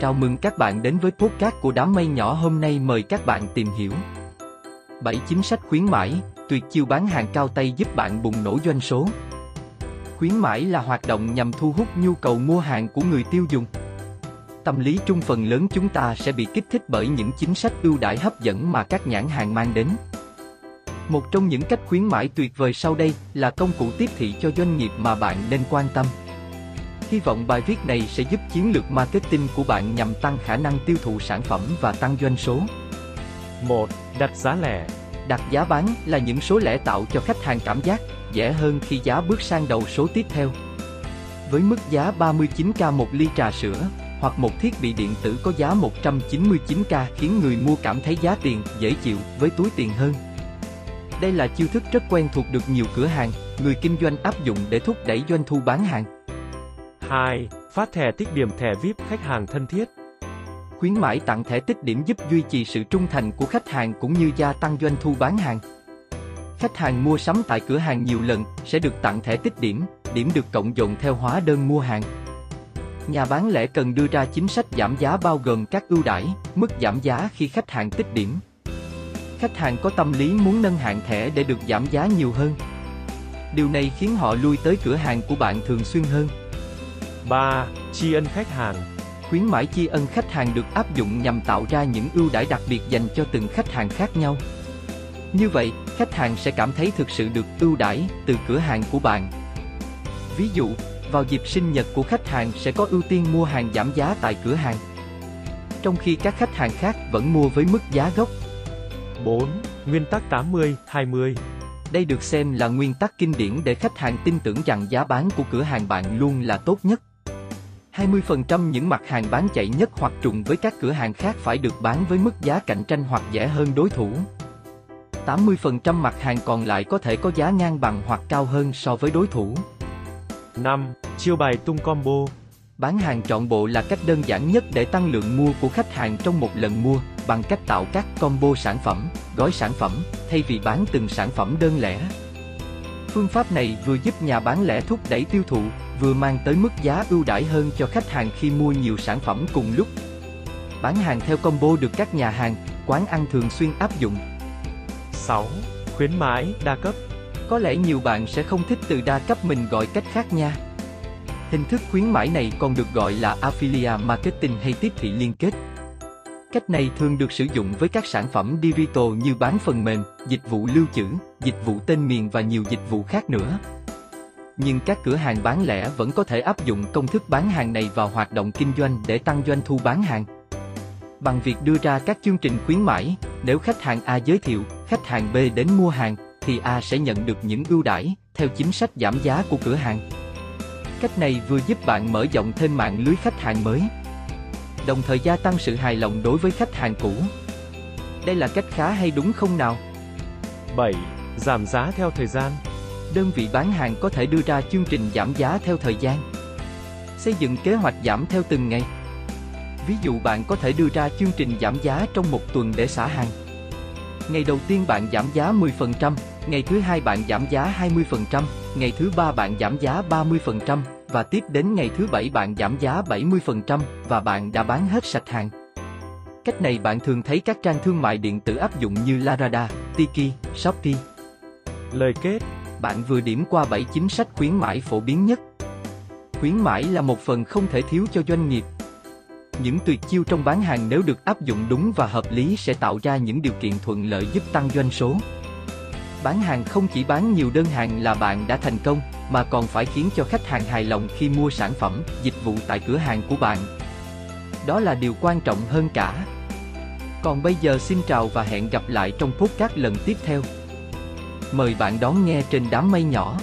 Chào mừng các bạn đến với podcast của Đám Mây Nhỏ. Hôm nay mời các bạn tìm hiểu 7 chính sách khuyến mãi, tuyệt chiêu bán hàng cao tay giúp bạn bùng nổ doanh số. Khuyến mãi là hoạt động nhằm thu hút nhu cầu mua hàng của người tiêu dùng. Tâm lý chung phần lớn chúng ta sẽ bị kích thích bởi những chính sách ưu đãi hấp dẫn mà các nhãn hàng mang đến. Một trong những cách khuyến mãi tuyệt vời sau đây là công cụ tiếp thị cho doanh nghiệp mà bạn nên quan tâm. Hy vọng bài viết này sẽ giúp chiến lược marketing của bạn nhằm tăng khả năng tiêu thụ sản phẩm và tăng doanh số. 1. Đặt giá lẻ. Đặt giá bán là những số lẻ tạo cho khách hàng cảm giác rẻ hơn khi giá bước sang đầu số tiếp theo. Với mức giá 39.000 một ly trà sữa hoặc một thiết bị điện tử có giá 199.000 khiến người mua cảm thấy giá tiền dễ chịu với túi tiền hơn. Đây là chiêu thức rất quen thuộc được nhiều cửa hàng, người kinh doanh áp dụng để thúc đẩy doanh thu bán hàng. 2. Phát thẻ tích điểm, thẻ VIP khách hàng thân thiết. Khuyến mãi tặng thẻ tích điểm giúp duy trì sự trung thành của khách hàng cũng như gia tăng doanh thu bán hàng. Khách hàng mua sắm tại cửa hàng nhiều lần sẽ được tặng thẻ tích điểm, điểm được cộng dồn theo hóa đơn mua hàng. Nhà bán lẻ cần đưa ra chính sách giảm giá bao gồm các ưu đãi, mức giảm giá khi khách hàng tích điểm. Khách hàng có tâm lý muốn nâng hạn thẻ để được giảm giá nhiều hơn. Điều này khiến họ lui tới cửa hàng của bạn thường xuyên hơn. 3. Tri ân khách hàng. Khuyến mãi tri ân khách hàng được áp dụng nhằm tạo ra những ưu đãi đặc biệt dành cho từng khách hàng khác nhau. Như vậy, khách hàng sẽ cảm thấy thực sự được ưu đãi từ cửa hàng của bạn. Ví dụ, vào dịp sinh nhật của khách hàng sẽ có ưu tiên mua hàng giảm giá tại cửa hàng, trong khi các khách hàng khác vẫn mua với mức giá gốc. 4. Nguyên tắc 80-20. Đây được xem là nguyên tắc kinh điển để khách hàng tin tưởng rằng giá bán của cửa hàng bạn luôn là tốt nhất. 20% những mặt hàng bán chạy nhất hoặc trùng với các cửa hàng khác phải được bán với mức giá cạnh tranh hoặc rẻ hơn đối thủ. 80% mặt hàng còn lại có thể có giá ngang bằng hoặc cao hơn so với đối thủ. 5. Chiêu bài tung combo. Bán hàng trọn bộ là cách đơn giản nhất để tăng lượng mua của khách hàng trong một lần mua, bằng cách tạo các combo sản phẩm, gói sản phẩm, thay vì bán từng sản phẩm đơn lẻ. Phương pháp này vừa giúp nhà bán lẻ thúc đẩy tiêu thụ, vừa mang tới mức giá ưu đãi hơn cho khách hàng khi mua nhiều sản phẩm cùng lúc. Bán hàng theo combo được các nhà hàng, quán ăn thường xuyên áp dụng. 6. Khuyến mãi đa cấp. Có lẽ nhiều bạn sẽ không thích từ đa cấp, mình gọi cách khác nha. Hình thức khuyến mãi này còn được gọi là affiliate marketing hay tiếp thị liên kết. Cách này thường được sử dụng với các sản phẩm digital như bán phần mềm, dịch vụ lưu trữ, dịch vụ tên miền và nhiều dịch vụ khác nữa. Nhưng các cửa hàng bán lẻ vẫn có thể áp dụng công thức bán hàng này vào hoạt động kinh doanh để tăng doanh thu bán hàng. Bằng việc đưa ra các chương trình khuyến mãi, nếu khách hàng A giới thiệu, khách hàng B đến mua hàng, thì A sẽ nhận được những ưu đãi theo chính sách giảm giá của cửa hàng. Cách này vừa giúp bạn mở rộng thêm mạng lưới khách hàng mới, đồng thời gia tăng sự hài lòng đối với khách hàng cũ. Đây là cách khá hay đúng không nào? 7. Giảm giá theo thời gian. Đơn vị bán hàng có thể đưa ra chương trình giảm giá theo thời gian. Xây dựng kế hoạch giảm theo từng ngày. Ví dụ bạn có thể đưa ra chương trình giảm giá trong một tuần để xả hàng. Ngày đầu tiên bạn giảm giá 10%, ngày thứ hai bạn giảm giá 20%, ngày thứ ba bạn giảm giá 30%, và tiếp đến ngày thứ bảy bạn giảm giá 70% và bạn đã bán hết sạch hàng. Cách này bạn thường thấy các trang thương mại điện tử áp dụng như Lazada, Tiki, Shopee. Lời kết, bạn vừa điểm qua 7 chính sách khuyến mãi phổ biến nhất. Khuyến mãi là một phần không thể thiếu cho doanh nghiệp. Những tuyệt chiêu trong bán hàng nếu được áp dụng đúng và hợp lý sẽ tạo ra những điều kiện thuận lợi giúp tăng doanh số. Bán hàng không chỉ bán nhiều đơn hàng là bạn đã thành công, mà còn phải khiến cho khách hàng hài lòng khi mua sản phẩm, dịch vụ tại cửa hàng của bạn. Đó là điều quan trọng hơn cả. Còn bây giờ xin chào và hẹn gặp lại trong podcast lần tiếp theo. Mời bạn đón nghe trên Đám Mây Nhỏ.